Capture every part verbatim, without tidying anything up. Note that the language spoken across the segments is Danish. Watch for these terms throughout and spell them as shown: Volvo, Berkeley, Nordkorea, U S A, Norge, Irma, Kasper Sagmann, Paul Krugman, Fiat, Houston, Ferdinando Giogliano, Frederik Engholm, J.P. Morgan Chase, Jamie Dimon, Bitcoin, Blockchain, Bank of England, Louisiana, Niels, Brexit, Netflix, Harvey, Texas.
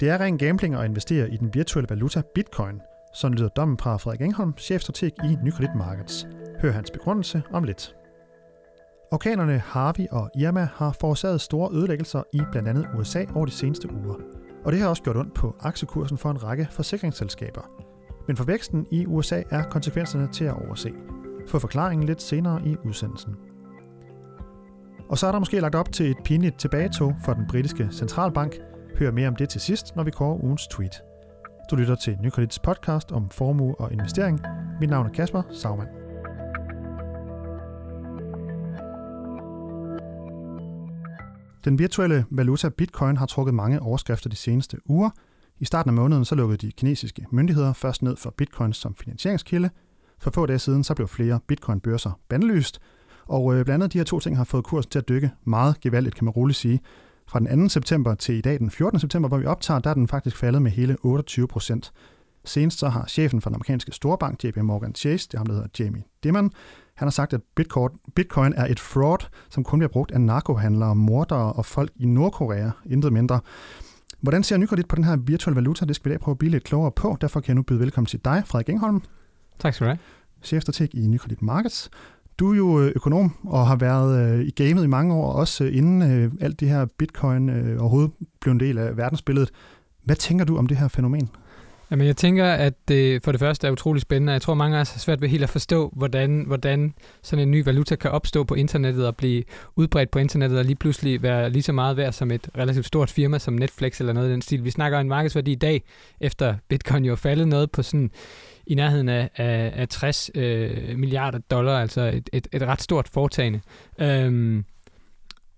Det er ren gambling at investere i den virtuelle valuta Bitcoin, sådan lyder dommen fra Frederik Engholm, chefstrateg i Nykredit Markets. Hør hans begrundelse om lidt. Orkanerne Harvey og Irma har forårsaget store ødelæggelser i blandt andet U S A over de seneste uger, og det har også gjort ondt på aktiekursen for en række forsikringsselskaber. Men for væksten i U S A er konsekvenserne til at overse. Få forklaringen lidt senere i udsendelsen. Og så er der måske lagt op til et pinligt tilbagetog for den britiske centralbank. Hør mere om det til sidst, når vi kører ugens tweet. Du lytter til Nykredits podcast om formue og investering. Mit navn er Kasper Sagmann. Den virtuelle valuta Bitcoin har trukket mange overskrifter de seneste uger. I starten af måneden så lukkede de kinesiske myndigheder først ned for Bitcoin som finansieringskilde. For få dage siden så blev flere Bitcoin-børser bandlyst. Og øh, blandt andet de her to ting har fået kursen til at dykke meget gevaldigt, kan man roligt sige. Fra den anden september til i dag den fjortende september, hvor vi optager, der er den faktisk faldet med hele otteogtyve procent. Senest så har chefen for den amerikanske storbank, J P. Morgan Chase, det er ham, der hedder Jamie Dimon, han har sagt, at Bitcoin er et fraud, som kun bliver brugt af narkohandlere, mordere og folk i Nordkorea, intet mindre. Hvordan ser Nykredit på den her virtuelle valuta? Det skal vi i dag prøve at blive lidt klogere på. Derfor kan jeg nu byde velkommen til dig, Frederik Engholm. Tak skal du have. Chefstrateg i Nykredit Markets. Du er jo økonom og har været i gamet i mange år, også inden alt det her bitcoin overhovedet blev en del af verdensbilledet. Hvad tænker du om det her fænomen? Jamen, jeg tænker, at det for det første er utrolig spændende. Jeg tror, mange af os har svært ved helt at forstå, hvordan, hvordan sådan en ny valuta kan opstå på internettet og blive udbredt på internettet og lige pludselig være lige så meget værd som et relativt stort firma som Netflix eller noget i den stil. Vi snakker en markedsværdi i dag, efter Bitcoin jo er faldet noget på sådan i nærheden af, af, af tres øh, milliarder dollar, altså et, et, et ret stort foretagende. Øhm,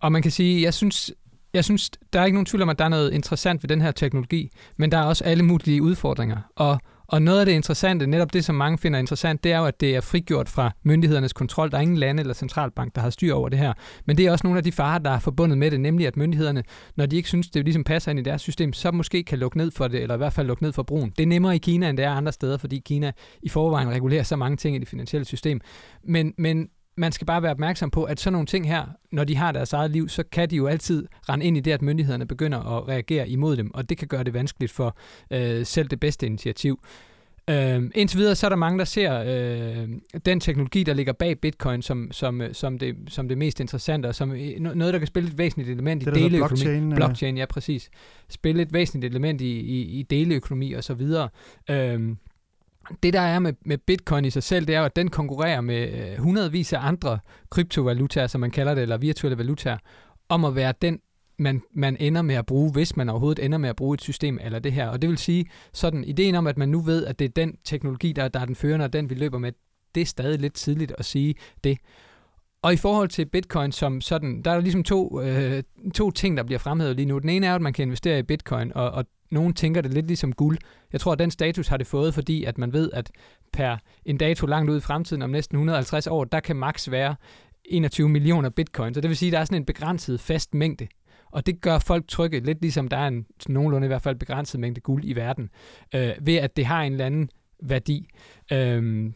og man kan sige, jeg synes... Jeg synes, der er ikke nogen tvivl om, at der er noget interessant ved den her teknologi, men der er også alle mulige udfordringer. Og, og noget af det interessante, netop det, som mange finder interessant, det er jo, at det er frigjort fra myndighedernes kontrol. Der er ingen lande eller centralbank, der har styr over det her. Men det er også nogle af de farer, der er forbundet med det, nemlig at myndighederne, når de ikke synes, det ligesom passer ind i deres system, så måske kan lukke ned for det, eller i hvert fald lukke ned for brugen. Det er nemmere i Kina, end det er andre steder, fordi Kina i forvejen regulerer så mange ting i det finansielle system. Men... men man skal bare være opmærksom på, at sådan nogle ting her, når de har deres eget liv, så kan de jo altid rende ind i det, at myndighederne begynder at reagere imod dem, og det kan gøre det vanskeligt for øh, selv det bedste initiativ. Øh, indtil videre så er der mange, der ser øh, den teknologi, der ligger bag Bitcoin, som, som, som, det, som det mest interessante, og som noget, der kan spille et væsentligt element det, i deleøkonomi. Blockchain, blockchain, ja præcis. Spille et væsentligt element i, i, i deleøkonomi og så videre. Øh, Det, der er med, med Bitcoin i sig selv, det er jo, at den konkurrerer med øh, hundredvis af andre kryptovalutaer, som man kalder det, eller virtuelle valutaer, om at være den, man, man ender med at bruge, hvis man overhovedet ender med at bruge et system eller det her. Og det vil sige, sådan ideen om, at man nu ved, at det er den teknologi, der, der er den førende, og den vi løber med, det er stadig lidt tidligt at sige det. Og i forhold til Bitcoin som sådan, der er der ligesom to, øh, to ting, der bliver fremhævet lige nu. Den ene er, at man kan investere i Bitcoin, og, og nogen tænker det lidt ligesom guld. Jeg tror, at den status har det fået, fordi at man ved, at per en dato langt ud i fremtiden, om næsten et hundrede og halvtreds år, der kan maks være enogtyve millioner bitcoin. Så det vil sige, at der er sådan en begrænset fast mængde. Og det gør folk trygge, lidt ligesom der er en nogenlunde i hvert fald begrænset mængde guld i verden, øh, ved at det har en eller anden værdi. Øh,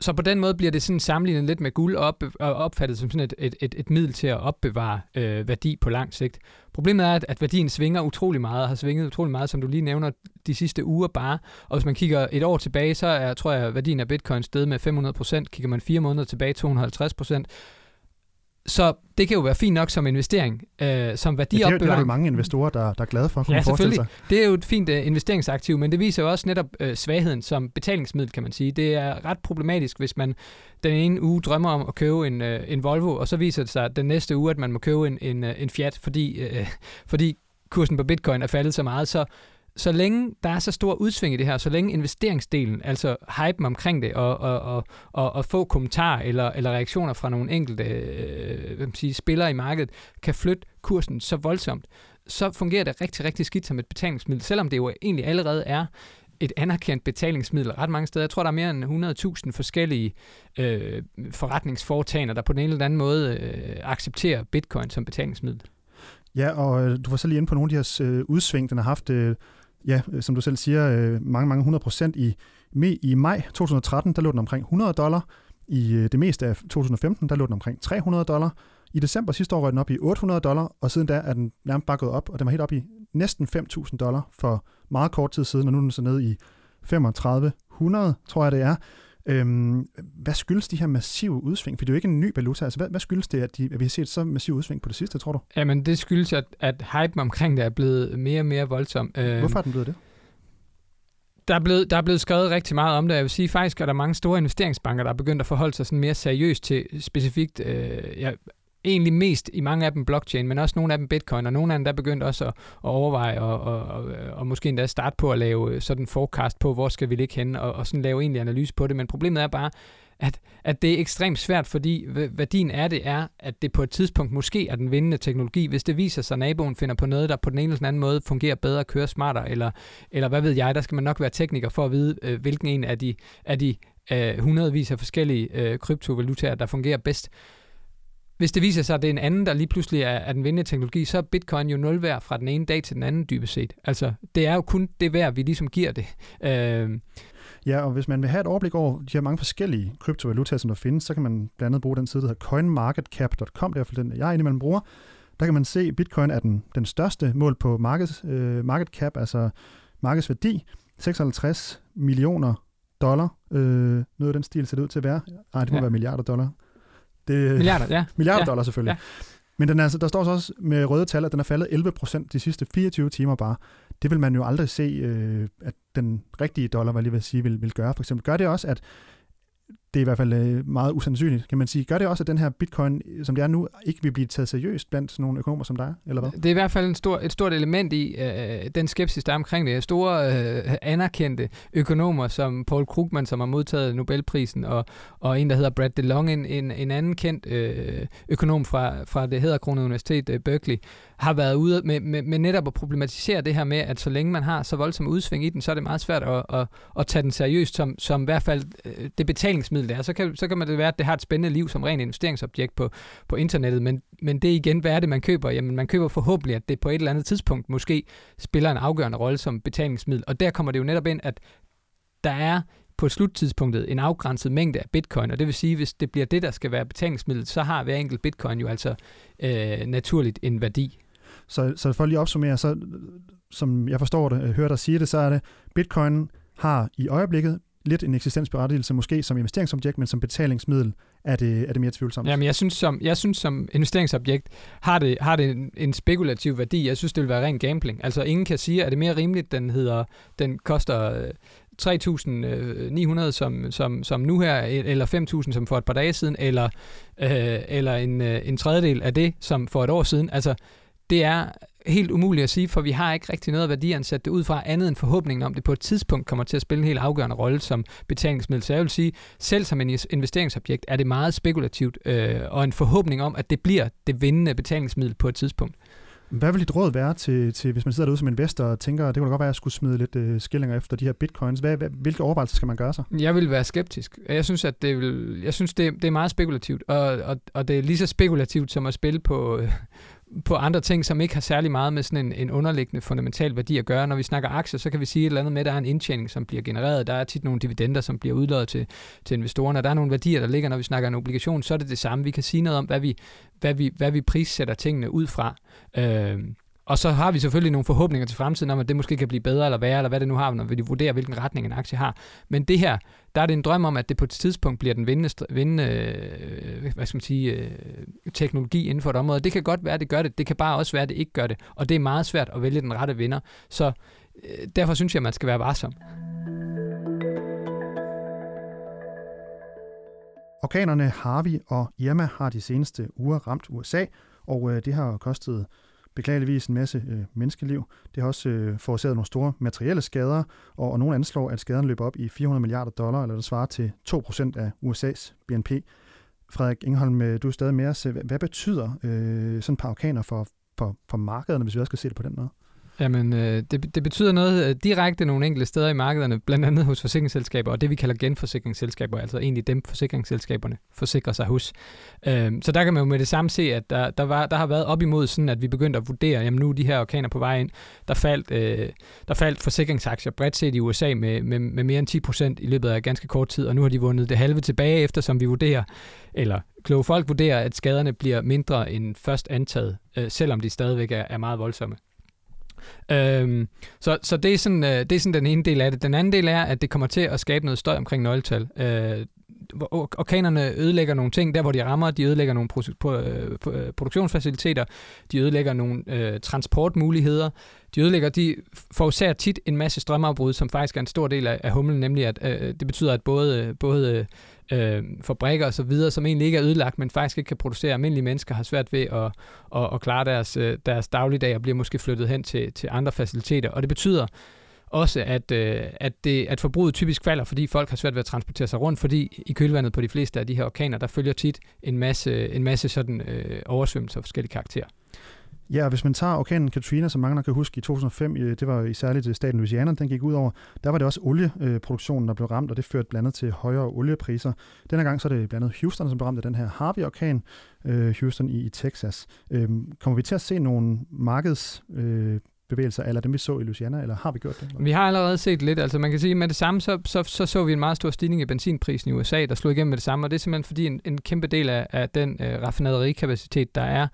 Så på den måde bliver det sådan sammenlignet lidt med guld og opbe- opfattet som sådan et, et, et, et middel til at opbevare øh, værdi på lang sigt. Problemet er, at, at værdien svinger utrolig meget, og har svinget utrolig meget, som du lige nævner, de sidste uger bare. Og hvis man kigger et år tilbage, så er, tror jeg, værdien af bitcoin steget med fem hundrede procent. Kigger man fire måneder tilbage, to hundrede og halvtreds procent. Så det kan jo være fint nok som investering, øh, som værdiopbevaring. Ja, det er jo, det er jo mange investorer, der, der er glade for at kunne ja, forestille sig. Det er jo et fint uh, investeringsaktiv, men det viser jo også netop uh, svagheden som betalingsmiddel, kan man sige. Det er ret problematisk, hvis man den ene uge drømmer om at købe en, uh, en Volvo, og så viser det sig den næste uge, at man må købe en, en, uh, en Fiat, fordi, uh, fordi kursen på Bitcoin er faldet så meget. Så Så længe der er så stor udsving i det her, så længe investeringsdelen, altså hypen omkring det, og, og, og, og, og få kommentarer eller, eller reaktioner fra nogle enkelte øh, hvad man siger, spillere i markedet, kan flytte kursen så voldsomt, så fungerer det rigtig, rigtig skidt som et betalingsmiddel, selvom det jo egentlig allerede er et anerkendt betalingsmiddel ret mange steder. Jeg tror, der er mere end hundrede tusind forskellige øh, forretningsforetagender, der på den ene eller anden måde øh, accepterer bitcoin som betalingsmiddel. Ja, og øh, du var så lige inde på nogle af de her øh, udsving, den har haft... Øh Ja, som du selv siger, mange, mange hundrede procent i, i maj to tusind og tretten, der lå den omkring hundrede dollar. I det meste af to tusind og femten, der lå den omkring tre hundrede dollar. I december sidste år røg den op i otte hundrede dollar, og siden da er den nærmest bare gået op, og den var helt op i næsten fem tusind dollar for meget kort tid siden, og nu er den så nede i tre tusind fem hundrede, tror jeg det er. Øhm, hvad skyldes de her massive udsving? For det er jo ikke en ny valuta. Altså, hvad, hvad skyldes det, at, de, at vi har set så massive udsving på det sidste, tror du? Jamen, det skyldes, at, at hypen omkring det er blevet mere og mere voldsom. Øhm, Hvorfor er den blevet det? Der er blevet, der er blevet skrevet rigtig meget om det. Jeg vil sige, faktisk er der mange store investeringsbanker, der er begyndt at forholde sig sådan mere seriøst til specifikt... Øh, ja, egentlig mest i mange af dem blockchain, men også nogle af dem bitcoin, og nogle af dem der begyndte også at, at overveje og, og, og, og måske endda starte på at lave sådan en forecast på, hvor skal vi ligge henne, og, og sådan lave egentlig analyse på det. Men problemet er bare, at, at det er ekstremt svært, fordi værdien af det er, at det på et tidspunkt måske er den vindende teknologi, hvis det viser sig, at naboen finder på noget, der på den ene eller den anden måde fungerer bedre, kører smartere, eller, eller hvad ved jeg, der skal man nok være tekniker for at vide, hvilken en af de, af de øh, hundredvis af forskellige øh, kryptovalutaer, der fungerer bedst. Hvis det viser sig, at det er en anden, der lige pludselig er, er den vindende teknologi, så er bitcoin jo nul værd fra den ene dag til den anden, dybest set. Altså, det er jo kun det værd, vi ligesom giver det. Øh... Ja, og hvis man vil have et overblik over de her mange forskellige kryptovalutaer, som der findes, så kan man blandt andet bruge den side, der hedder coinmarketcap punktum com, det er i hvert fald den, jeg indimellem bruger. Der kan man se, at bitcoin er den, den største mål på markeds, øh, market cap, altså markedsværdi, seksoghalvtreds millioner dollar. Øh, noget af den stil ser det ud til at være. Ej, det må ja. være milliarder dollar. Det, milliarder, ja. Milliarder ja. dollar selvfølgelig. Ja. Men den er, der står så også med røde tal, at den er faldet elleve procent de sidste fireogtyve timer bare. Det vil man jo aldrig se, øh, at den rigtige dollar, hvad jeg vil sige, vil, vil gøre. For eksempel gør det også, at det er i hvert fald meget usandsynligt, kan man sige. Gør det også, at den her bitcoin, som det er nu, ikke vil blive taget seriøst blandt nogle økonomer som dig, eller hvad? Det er i hvert fald en stor, et stort element i øh, den skepsis, der er omkring det. Store øh, anerkendte økonomer, som Paul Krugman, som har modtaget Nobelprisen, og, og en, der hedder Brad DeLong, en, en, en anden kendt øh, økonom fra, fra det hæderkronede universitet, øh, Berkeley, har været ude med, med, med netop at problematisere det her med, at så længe man har så voldsom udsving i den, så er det meget svært at, at, at tage den seriøst, som, som i hvert fald øh, det betalingsmiddel der, så kan, så kan man det være, at det har et spændende liv som ren investeringsobjekt på, på internettet, men, men det igen, hvad er det, man køber? Jamen, man køber forhåbentlig, at det på et eller andet tidspunkt måske spiller en afgørende rolle som betalingsmiddel, og der kommer det jo netop ind, at der er på sluttidspunktet en afgrænset mængde af bitcoin, og det vil sige, hvis det bliver det, der skal være betalingsmiddel, så har hver enkelt bitcoin jo altså øh, naturligt en værdi. Så, så for lige at opsummere, så, som jeg forstår det, hører dig sige det, så er det, bitcoin har i øjeblikket lidt en eksistensberettigelse, måske som investeringsobjekt, men som betalingsmiddel er det, er det mere tvivlsomt. Jamen, jeg synes som, jeg synes, som investeringsobjekt har det, har det en, en spekulativ værdi. Jeg synes, det vil være ren gambling. Altså, ingen kan sige, at det er mere rimeligt, den hedder, den koster tre tusind ni hundrede som, som, som nu her, eller fem tusind som for et par dage siden, eller, øh, eller en, en tredjedel af det, som for et år siden. Altså, det er helt umuligt at sige, for vi har ikke rigtig noget værdi at sætte det ud fra, andet end forhåbningen om, det på et tidspunkt kommer til at spille en helt afgørende rolle som betalingsmiddel. Så jeg vil sige, selv som en investeringsobjekt er det meget spekulativt, øh, og en forhåbning om, at det bliver det vindende betalingsmiddel på et tidspunkt. Hvad vil dit råd være til, til hvis man sidder derude som investor og tænker, det kunne da godt være, at jeg skulle smide lidt øh, skillinger efter de her bitcoins? Hvad, hvad, hvilke overvejelser skal man gøre sig? Jeg vil være skeptisk. Jeg synes, at det, vil, jeg synes, det, det er meget spekulativt, og, og, og det er lige så spekulativt som at spille på... Øh, på andre ting, som ikke har særlig meget med sådan en, en underliggende fundamental værdi at gøre. Når vi snakker aktier, så kan vi sige et eller andet med, at der er en indtjening, som bliver genereret. Der er tit nogle dividender, som bliver udløjet til, til investorerne. Og der er nogle værdier, der ligger, når vi snakker en obligation. Så er det det samme. Vi kan sige noget om, hvad vi, hvad vi, hvad vi prissætter tingene ud fra. Øh, og så har vi selvfølgelig nogle forhåbninger til fremtiden om, at det måske kan blive bedre eller værre, eller hvad det nu har, når vi vurderer, hvilken retning en aktie har. Men det her, der er det en drøm om, at det på et tidspunkt bliver den vindende, vindende hvad skal man sige, teknologi inden for et område. Det kan godt være, at det gør det. Det kan bare også være, at det ikke gør det. Og det er meget svært at vælge den rette vinder. Så derfor synes jeg, at man skal være varsom. Orkanerne Harvey og Irma har de seneste uger ramt U S A, og det har kostet beklageligvis en masse øh, menneskeliv. Det har også øh, forårsaget nogle store materielle skader, og, og nogen anslår, at skaderne løber op i fire hundrede milliarder dollar, eller det svarer til to procent af U S A's B N P. Frederik Engholm, du er stadig med os. Hvad betyder øh, sådan et par orkaner for, for, for markederne, hvis vi også skal se det på den måde? Jamen, øh, det, det betyder noget direkte nogle enkelte steder i markederne, blandt andet hos forsikringsselskaber, og det vi kalder genforsikringsselskaber, altså egentlig dem forsikringsselskaberne forsikrer sig hos. Øh, så der kan man jo med det samme se, at der, der, var, der har været op imod sådan, at vi begyndte at vurdere, jamen nu er de her orkaner på vej ind. Der faldt, øh, der faldt forsikringsaktier bredt set i U S A med, med, med mere end ti procent i løbet af ganske kort tid, og nu har de vundet det halve tilbage, eftersom vi vurderer, eller kloge folk vurderer, at skaderne bliver mindre end først antaget, øh, selvom de stadigvæk er, er meget voldsomme. Øhm, så så det, er sådan, øh, det er sådan den ene del af det. Den anden del er, at det kommer til at skabe noget støj omkring nøgletal. Øh, orkanerne ødelægger nogle ting, der hvor de rammer, de ødelægger nogle produktionsfaciliteter, de ødelægger nogle øh, transportmuligheder, de ødelægger, de forårsager tit en masse strømafbrud, som faktisk er en stor del af, af humlen, nemlig at øh, det betyder, at både, både øh, fabrikker og så videre, som egentlig ikke er ødelagt, men faktisk ikke kan producere, almindelige mennesker har svært ved at, at, at klare deres, deres dagligdag og bliver måske flyttet hen til, til andre faciliteter, og det betyder også, at, øh, at, det, at forbruget typisk falder, fordi folk har svært ved at transportere sig rundt, fordi i kølvandet på de fleste af de her orkaner, der følger tit en masse, en masse sådan, øh, oversvømmelser af forskellige karakterer. Ja, og hvis man tager orkanen Katrina, som mange nok kan huske i to tusind og fem, det var i særligt staten Louisiana, den gik ud over, der var det også olieproduktionen, der blev ramt, og det førte blandt andet til højere oliepriser. Denne gang så er det blandt andet Houston, som blev ramt af den her Harvey-orkan, øh, Houston i, i Texas. Øh, kommer vi til at se nogle markeds... Øh, bevægelser, eller dem vi så i Louisiana, eller har vi gjort det? Eller? Vi har allerede set lidt, altså man kan sige, at med det samme, så, så, så så vi en meget stor stigning i benzinprisen i U S A, der slog igennem med det samme, og det er simpelthen fordi en, en kæmpe del af, af den øh, raffinerikapacitet, der er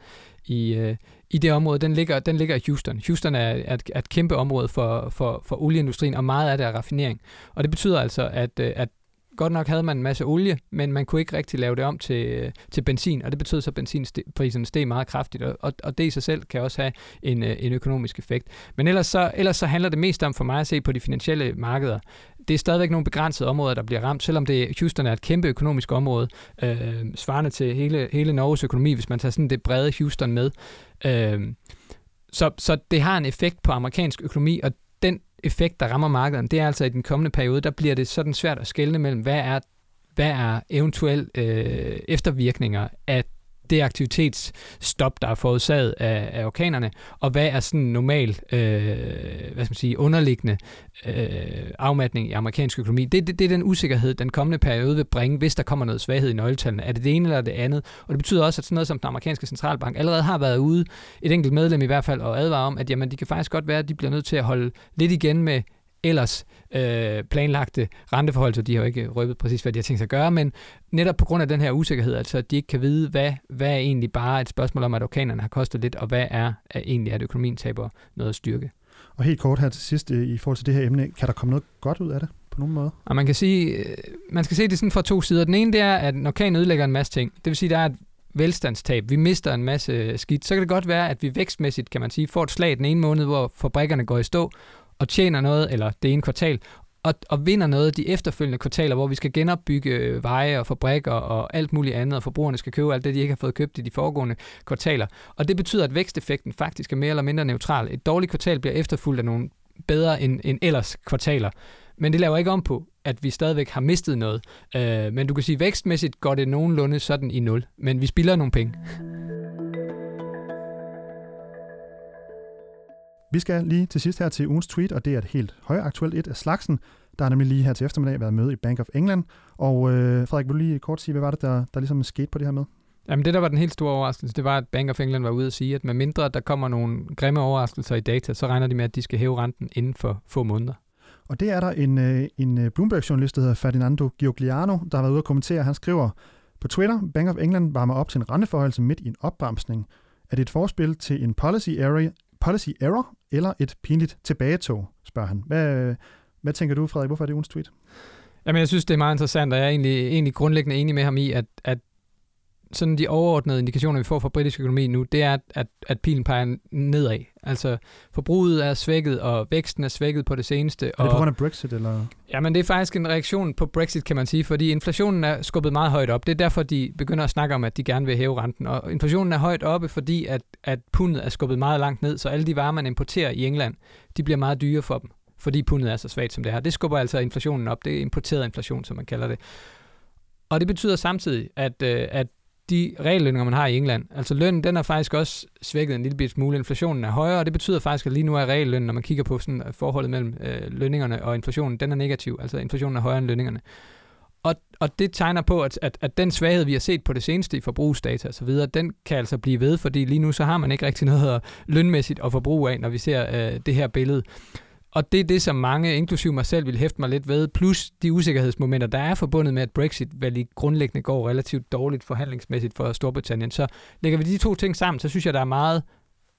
i, øh, i det område, den ligger, den ligger i Houston. Houston er, er, et, er et kæmpe område for, for, for olieindustrien, og meget af det er raffinering. Og det betyder altså, at, øh, at godt nok havde man en masse olie, men man kunne ikke rigtig lave det om til, til benzin, og det betød så, at benzinprisen steg meget kraftigt, og, og det i sig selv kan også have en, en økonomisk effekt. Men ellers så, ellers så handler det mest om, for mig at se, på de finansielle markeder. Det er stadigvæk nogle begrænsede områder, der bliver ramt, selvom det, Houston er et kæmpe økonomisk område, øh, svarende til hele, hele Norges økonomi, hvis man tager sådan det brede Houston med. Øh, så, så det har en effekt på amerikansk økonomi, og den effekt, der rammer markedet, det er altså i den kommende periode, der bliver det sådan svært at skelne mellem, hvad er, hvad er eventuelle øh, eftervirkninger af det aktivitetsstop, der er forudsaget af, af orkanerne, og hvad er sådan normal øh, hvad skal man sige, underliggende øh, afmatning i amerikansk økonomi. Det, det, det er den usikkerhed, den kommende periode vil bringe, hvis der kommer noget svaghed i nøgletallene. Er det det ene eller det andet? Og det betyder også, at sådan noget som den amerikanske centralbank allerede har været ude, et enkelt medlem i hvert fald, og advarer om, at jamen, de kan faktisk godt være, at de bliver nødt til at holde lidt igen med ellers øh, planlagte renteforholdelser. De har jo ikke røbet præcis, hvad de har tænkt sig at gøre, men netop på grund af den her usikkerhed, altså at de ikke kan vide, hvad, hvad er egentlig bare et spørgsmål om, at orkanerne har kostet lidt, og hvad er, er egentlig, at økonomien taber noget styrke. Og helt kort her til sidst, i forhold til det her emne, kan der komme noget godt ud af det? Og man kan sige, man skal se det sådan fra to sider. Den ene, det er, at en orkan ødelægger en masse ting. Det vil sige, der er et velstandstab. Vi mister en masse skidt. Så kan det godt være, at vi vækstmæssigt, kan man sige, får et slag den ene måned, hvor fabrikkerne går i stå, og tjener noget, eller det ene kvartal, og, og vinder noget de efterfølgende kvartaler, hvor vi skal genopbygge veje og fabrikker og alt muligt andet, og forbrugerne skal købe alt det, de ikke har fået købt i de foregående kvartaler. Og det betyder, at væksteffekten faktisk er mere eller mindre neutral. Et dårligt kvartal bliver efterfulgt af nogle bedre end, end ellers kvartaler. Men det laver ikke om på, at vi stadigvæk har mistet noget. Øh, men du kan sige, at vækstmæssigt går det nogenlunde sådan i nul, men vi spilder nogle penge. Vi skal lige til sidst her til ugens tweet, og det er et helt højaktuelt et af slagsen. Der har nemlig lige her til eftermiddag været møde i Bank of England. Og øh, Frederik, vil du lige kort sige, hvad var det, der, der ligesom skete på det her møde? Jamen det, der var den helt store overraskelse, det var, at Bank of England var ude at sige, at med mindre der kommer nogle grimme overraskelser i data, så regner de med, at de skal hæve renten inden for få måneder. Og det er der en, en Bloomberg-journalist, der hedder Ferdinando Giogliano, der har været ude at kommentere. Han skriver på Twitter, Bank of England varmer op til en renteforhøjelse midt i en opbremsning. Er det et forspil til en policy area? Policy error eller et pinligt tilbagetog, spørger han. Hvad, hvad tænker du, Frederik? Hvorfor er det ugens tweet? Jamen, jeg synes, det er meget interessant, og jeg er egentlig, egentlig grundlæggende enig med ham i, at, at sådan de overordnede indikationer, vi får fra britisk økonomi nu, det er, at, at pilen peger nedad. Altså, forbruget er svækket, og væksten er svækket på det seneste. Er det og, på grund af Brexit, eller...? Jamen, det er faktisk en reaktion på Brexit, kan man sige, fordi inflationen er skubbet meget højt op. Det er derfor, de begynder at snakke om, at de gerne vil hæve renten. Og inflationen er højt oppe, fordi at, at pundet er skubbet meget langt ned, så alle de varer, man importerer i England, de bliver meget dyre for dem, fordi pundet er så svagt, som det er. Det skubber altså inflationen op. Det er importeret inflation, som man kalder det. Og det betyder samtidig, at, at de reallønninger, man har i England. Altså lønnen, den er faktisk også svækket en lille smule. Inflationen er højere, og det betyder faktisk, at lige nu er reallønnen, når man kigger på sådan forholdet mellem øh, lønningerne og inflationen, den er negativ. Altså inflationen er højere end lønningerne. Og, og det tegner på, at, at, at den svaghed, vi har set på det seneste i forbrugsdata osv., den kan altså blive ved, fordi lige nu så har man ikke rigtig noget lønmæssigt at forbruge af, når vi ser øh, det her billede. Og det er det, som mange, inklusive mig selv, vil hæfte mig lidt ved, plus de usikkerhedsmomenter, der er forbundet med, at Brexit vel i grundlæggende går relativt dårligt forhandlingsmæssigt for Storbritannien. Så lægger vi de to ting sammen, så synes jeg, der er meget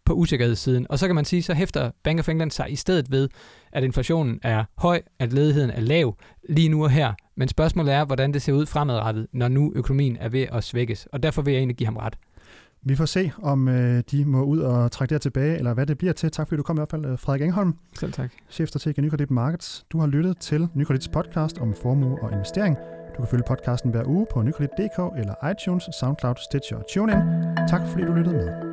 på usikkerhedssiden. Og så kan man sige, så hæfter Bank of England sig i stedet ved, at inflationen er høj, at ledigheden er lav lige nu og her. Men spørgsmålet er, hvordan det ser ud fremadrettet, når nu økonomien er ved at svækkes. Og derfor vil jeg egentlig give ham ret. Vi får se, om øh, de må ud og trække det tilbage, eller hvad det bliver til. Tak fordi du kom i hvert fald, Frederik Engholm. Selv tak. Chefstrateg i Nykredit Markets. Du har lyttet til Nykredits podcast om formue og investering. Du kan følge podcasten hver uge på nykredit punktum d k eller iTunes, SoundCloud, Stitcher og TuneIn. Tak fordi du lyttede med.